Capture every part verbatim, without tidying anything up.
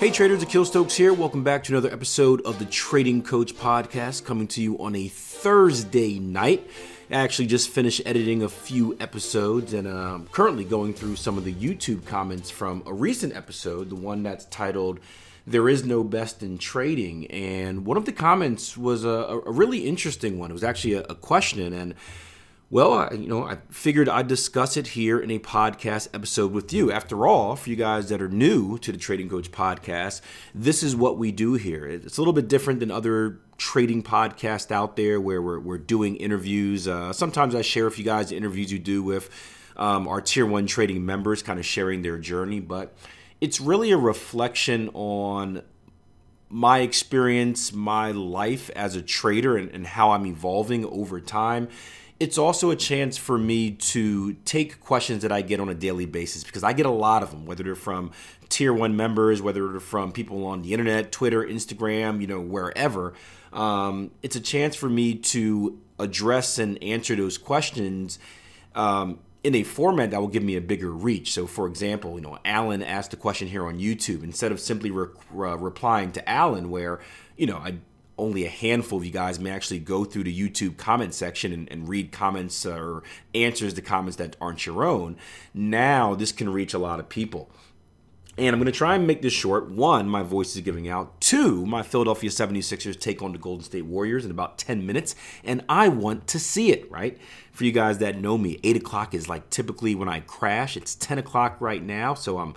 Hey traders, Akil Stokes here. Welcome back to another episode of the Trading Coach Podcast, coming to you on a Thursday night. I actually just finished editing a few episodes, and I'm currently going through some of the YouTube comments from a recent episode, the one that's titled, There Is No Best in Trading. And one of the comments was a, a really interesting one. It was actually a, a question, and Well, I, you know, I figured I'd discuss it here in a podcast episode with you. After all, for you guys that are new to the Trading Coach Podcast, this is what we do here. It's a little bit different than other trading podcasts out there where we're, we're doing interviews. Uh, sometimes I share with you guys the interviews you do with um, our Tier one trading members, kind of sharing their journey. But it's really a reflection on my experience, my life as a trader, and, and how I'm evolving over time. It's also a chance for me to take questions that I get on a daily basis, because I get a lot of them, whether they're from Tier one members, whether they're from people on the internet, Twitter, Instagram, you know, wherever. Um, it's a chance for me to address and answer those questions um, in a format that will give me a bigger reach. So, for example, you know, Alan asked a question here on YouTube. Instead of simply re- re- replying to Alan, where, you know, I only a handful of you guys may actually go through the YouTube comment section and, and read comments or answers to comments that aren't your own. Now this can reach a lot of people. And I'm going to try and make this short. One, my voice is giving out. Two, my Philadelphia seventy-sixers take on the Golden State Warriors in about ten minutes, and I want to see it, right? For you guys that know me, eight o'clock is like typically when I crash. It's ten o'clock right now, so I'm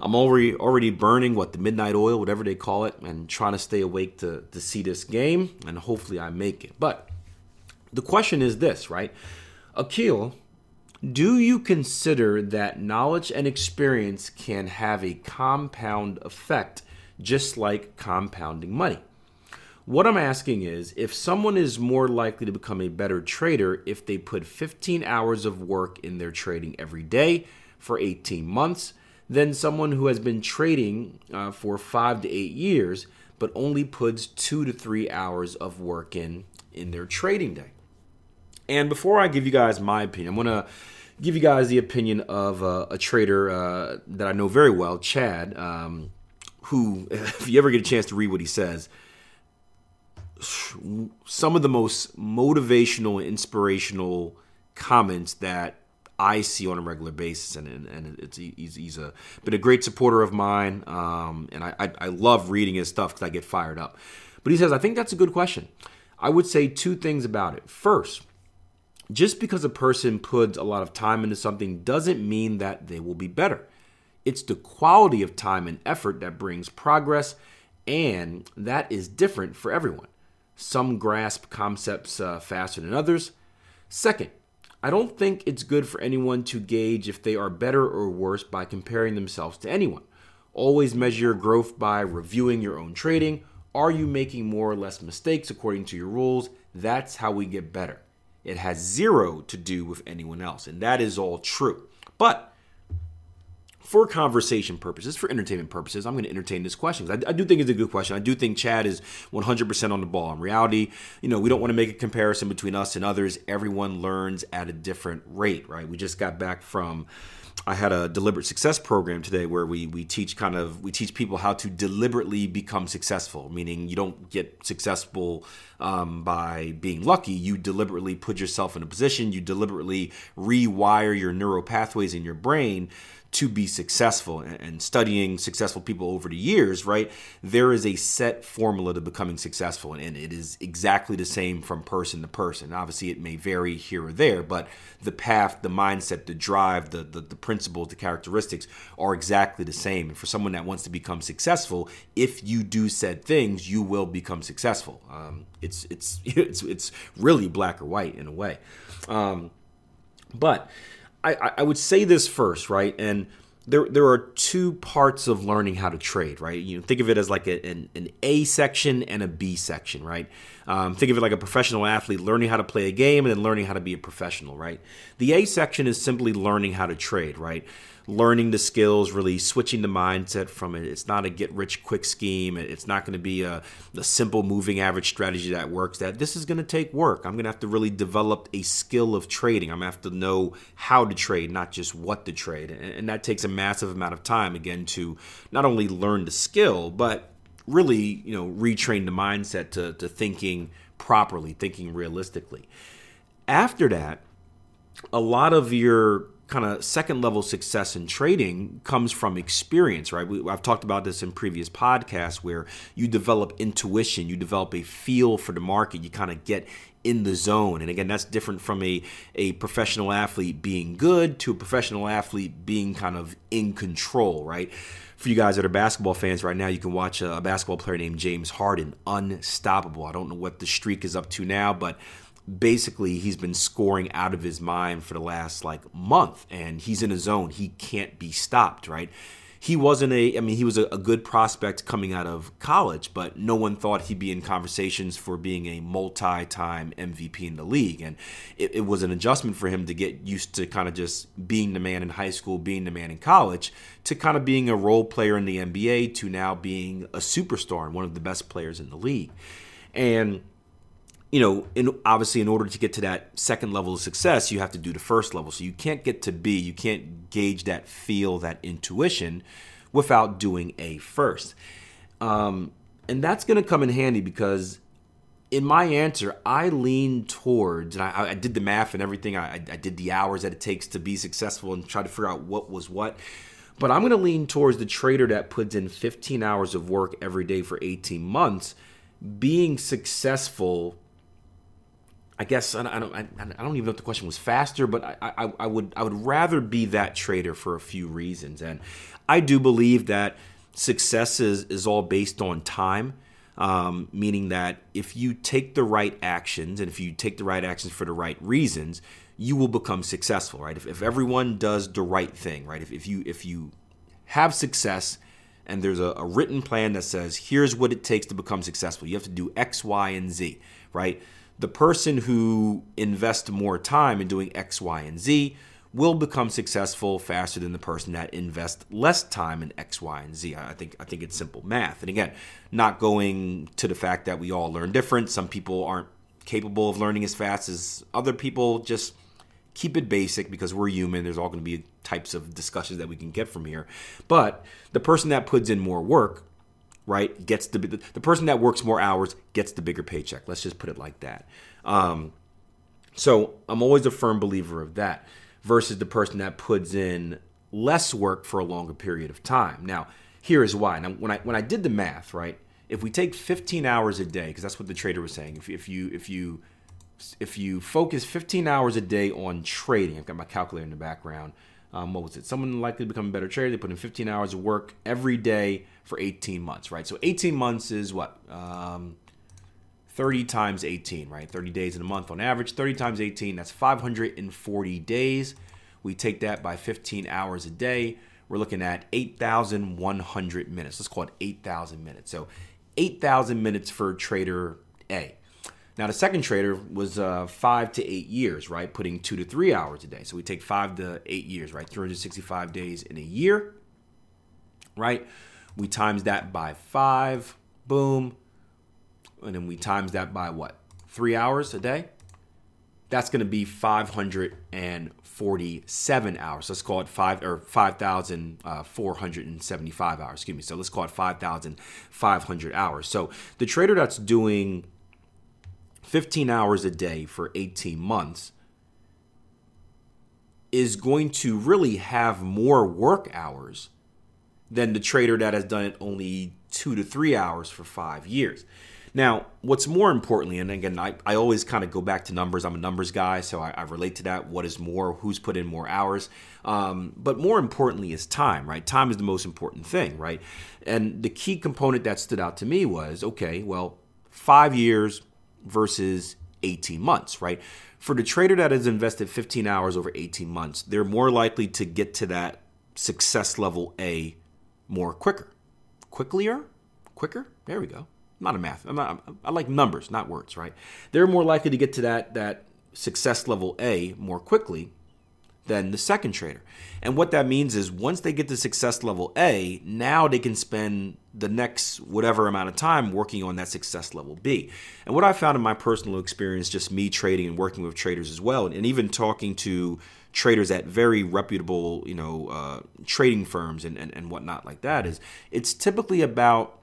I'm already already burning, what, the midnight oil, whatever they call it, and trying to stay awake to, to see this game, and hopefully I make it. But the question is this, right? Akil, do you consider that knowledge and experience can have a compound effect, just like compounding money? What I'm asking is, if someone is more likely to become a better trader if they put fifteen hours of work in their trading every day for eighteen months, than someone who has been trading uh, for five to eight years, but only puts two to three hours of work in in their trading day. And before I give you guys my opinion, I'm going to give you guys the opinion of uh, a trader uh, that I know very well, Chad, um, who, if you ever get a chance to read what he says, some of the most motivational and inspirational comments that I see on a regular basis, and and it's he's, he's a, been a great supporter of mine, um, and I, I, I love reading his stuff because I get fired up. But he says, I think that's a good question. I would say two things about it. First, just because a person puts a lot of time into something doesn't mean that they will be better. It's the quality of time and effort that brings progress, and that is different for everyone. Some grasp concepts uh, faster than others. Second, I don't think it's good for anyone to gauge if they are better or worse by comparing themselves to anyone. Always measure your growth by reviewing your own trading. Are you making more or less mistakes according to your rules? That's how we get better. It has zero to do with anyone else, and that is all true. But for conversation purposes, for entertainment purposes, I'm going to entertain this question. I, I do think it's a good question. I do think Chad is one hundred percent on the ball. In reality, you know, we don't want to make a comparison between us and others. Everyone learns at a different rate, right? We just got back from, I had a deliberate success program today where we we teach kind of, we teach people how to deliberately become successful, meaning you don't get successful um, by being lucky. You deliberately put yourself in a position, you deliberately rewire your neural pathways in your brain to be successful. And studying successful people over the years, right, there is a set formula to becoming successful, and it is exactly the same from person to person. Obviously, it may vary here or there, but the path, the mindset, the drive, the, the, the principles, the characteristics are exactly the same. And for someone that wants to become successful, if you do said things, you will become successful. Um, it's, it's, it's, it's really black or white in a way. Um, but I, I would say this first, right? And there there are two parts of learning how to trade, right? You know, think of it as like a, an, an A section and a B section, right? Um, think of it like a professional athlete learning how to play a game and then learning how to be a professional, right? The A section is simply learning how to trade, right? Learning the skills, really switching the mindset from it. It's not a get-rich-quick scheme. It's not going to be a, a simple moving average strategy that works. That this is going to take work. I'm going to have to really develop a skill of trading. I'm going to have to know how to trade, not just what to trade. And, and that takes a massive amount of time, again, to not only learn the skill, but really, you know, retrain the mindset to, to thinking properly, thinking realistically. After that, a lot of your kind of second level success in trading comes from experience, right? We, I've talked about this in previous podcasts where you develop intuition, you develop a feel for the market, you kind of get in the zone. And again, that's different from a, a professional athlete being good to a professional athlete being kind of in control, right? For you guys that are basketball fans right now, you can watch a basketball player named James Harden, unstoppable. I don't know what the streak is up to now, but basically, he's been scoring out of his mind for the last like month, and he's in a zone. He can't be stopped, right? He wasn't a, I mean, he was a, a good prospect coming out of college, but no one thought he'd be in conversations for being a multi-time M V P in the league. And it, it was an adjustment for him to get used to kind of just being the man in high school, being the man in college, to kind of being a role player in the N B A, to now being a superstar and one of the best players in the league. And you know, in, obviously, in order to get to that second level of success, you have to do the first level. So you can't get to B, you can't gauge that feel, that intuition without doing A first. Um, and that's going to come in handy because in my answer, I lean towards, and I, I did the math and everything. I, I did the hours that it takes to be successful and try to figure out what was what. But I'm going to lean towards the trader that puts in fifteen hours of work every day for eighteen months, being successful. I guess I don't. I don't even know if the question was faster, but I, I, I would. I would rather be that trader for a few reasons, and I do believe that success is, is all based on time, um, meaning that if you take the right actions and if you take the right actions for the right reasons, you will become successful, right? If, if everyone does the right thing, right? If, if you if you have success. And there's a, a written plan that says, here's what it takes to become successful. You have to do X, Y, and Z, right? The person who invests more time in doing X, Y, and Z will become successful faster than the person that invests less time in X, Y, and Z. I think I think it's simple math. And again, not going to the fact that we all learn different. Some people aren't capable of learning as fast as other people. Just keep it basic because we're human. There's all going to be types of discussions that we can get from here. But the person that puts in more work, right, gets the the person that works more hours gets the bigger paycheck. Let's just put it like that. Um, so I'm always a firm believer of that versus the person that puts in less work for a longer period of time. Now, here is why. Now, when I when I did the math, right, if we take fifteen hours a day, because that's what the trader was saying, if if you if you If you focus fifteen hours a day on trading, I've got my calculator in the background. Um, what was it? Someone likely to become a better trader. They put in fifteen hours of work every day for eighteen months, right? So eighteen months is what? Um, thirty times eighteen, right? thirty days in a month on average. thirty times eighteen, that's five hundred forty days. We take that by fifteen hours a day. We're looking at eight thousand one hundred minutes. Let's call it eight thousand minutes. So eight thousand minutes for trader A. Now, the second trader was uh, five to eight years, right? Putting two to three hours a day. So we take five to eight years, right? three hundred sixty-five days in a year, right? We times that by five, boom. And then we times that by what? Three hours a day? That's going to be five hundred forty-seven hours. Let's call it five or five thousand four hundred seventy-five hours, excuse me. So let's call it five thousand five hundred hours. So the trader that's doing fifteen hours a day for eighteen months is going to really have more work hours than the trader that has done it only two to three hours for five years. Now, what's more importantly, and again, I, I always kind of go back to numbers. I'm a numbers guy, so I, I relate to that. What is more? Who's put in more hours? Um, but more importantly is time, right? Time is the most important thing, right? And the key component that stood out to me was, okay, well, five years versus eighteen months, right? For the trader that has invested fifteen hours over eighteen months, they're more likely to get to that success level A more quicker. Quicklier? Quicker? There we go. I'm not a math. I'm not, I like numbers, not words, right? They're more likely to get to that that success level A more quickly than the second trader. And what that means is once they get to success level A, now they can spend the next whatever amount of time working on that success level B. And what I found in my personal experience, just me trading and working with traders as well, and even talking to traders at very reputable, you know, uh, trading firms and, and, and whatnot like that, is it's typically about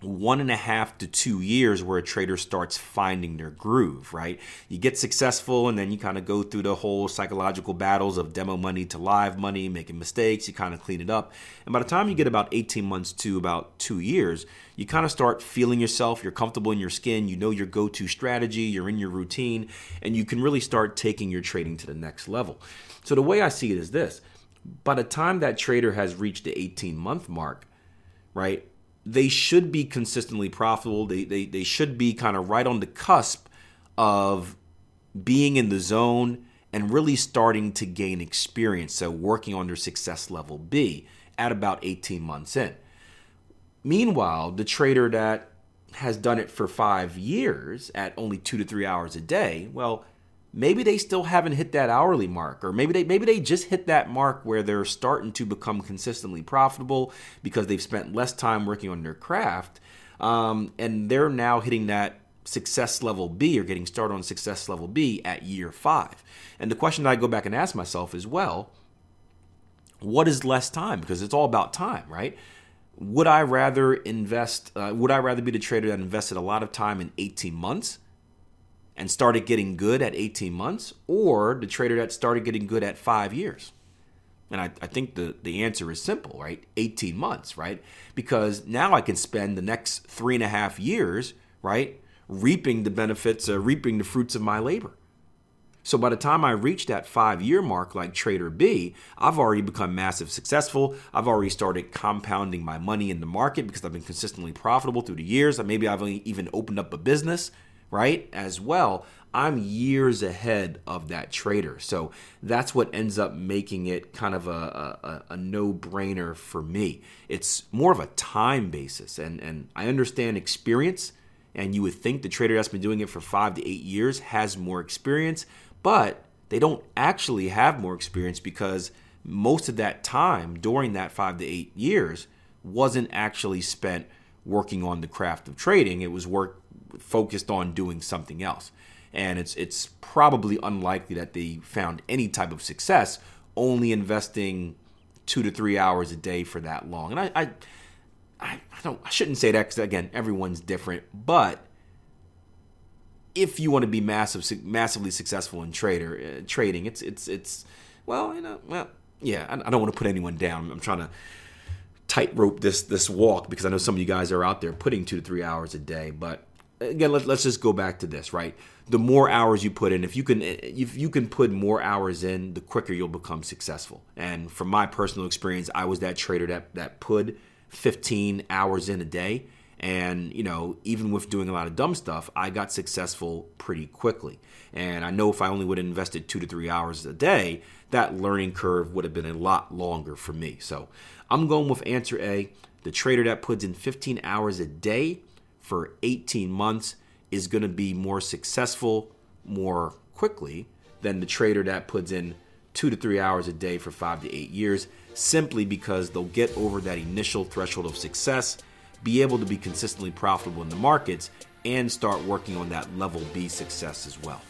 one and a half to two years where a trader starts finding their groove, right? You get successful and then you kind of go through the whole psychological battles of demo money to live money, making mistakes, you kind of clean it up. And by the time you get about eighteen months to about two years, you kind of start feeling yourself, you're comfortable in your skin, you know your go-to strategy, you're in your routine, and you can really start taking your trading to the next level. So the way I see it is this, by the time that trader has reached the eighteen-month mark, right, they should be consistently profitable. They, they they should be kind of right on the cusp of being in the zone and really starting to gain experience. So working on their success level B at about eighteen months in. Meanwhile, the trader that has done it for five years at only two to three hours a day, well, maybe they still haven't hit that hourly mark, or maybe they maybe they just hit that mark where they're starting to become consistently profitable because they've spent less time working on their craft, um, and they're now hitting that success level B or getting started on success level B at year five. And the question that I go back and ask myself is, well, what is less time? Because it's all about time, right? Would I rather invest? Uh, would I rather be the trader that invested a lot of time in eighteen months? And started getting good at eighteen months, or the trader that started getting good at five years? And I, I think the, the answer is simple, right? eighteen months, right? Because now I can spend the next three and a half years, right, reaping the benefits, uh, reaping the fruits of my labor. So by the time I reach that five-year mark like Trader B, I've already become massive successful. I've already started compounding my money in the market because I've been consistently profitable through the years. Maybe I've even opened up a business, right, as well. I'm years ahead of that trader. So that's what ends up making it kind of a, a, a no-brainer for me. It's more of a time basis. And, and I understand experience, and you would think the trader that's been doing it for five to eight years has more experience, but they don't actually have more experience because most of that time during that five to eight years wasn't actually spent working on the craft of trading. It was work focused on doing something else. And it's it's probably unlikely that they found any type of success only investing two to three hours a day for that long. And I I, I don't I shouldn't say that because, again, everyone's different. But if you want to be massive, massively successful in trader uh, trading, it's it's it's well, you know, well, yeah. I, I don't want to put anyone down. I'm trying to tightrope this this walk because I know some of you guys are out there putting two to three hours a day, but again, let, let's just go back to this, right? The more hours you put in, if you can if you can put more hours in, the quicker you'll become successful. And from my personal experience, I was that trader that that put fifteen hours in a day. And, you know, even with doing a lot of dumb stuff, I got successful pretty quickly. And I know if I only would have invested two to three hours a day, that learning curve would have been a lot longer for me. So I'm going with answer A. The trader that puts in fifteen hours a day for eighteen months is going to be more successful more quickly than the trader that puts in two to three hours a day for five to eight years, simply because they'll get over that initial threshold of success, be able to be consistently profitable in the markets, and start working on that level B success as well.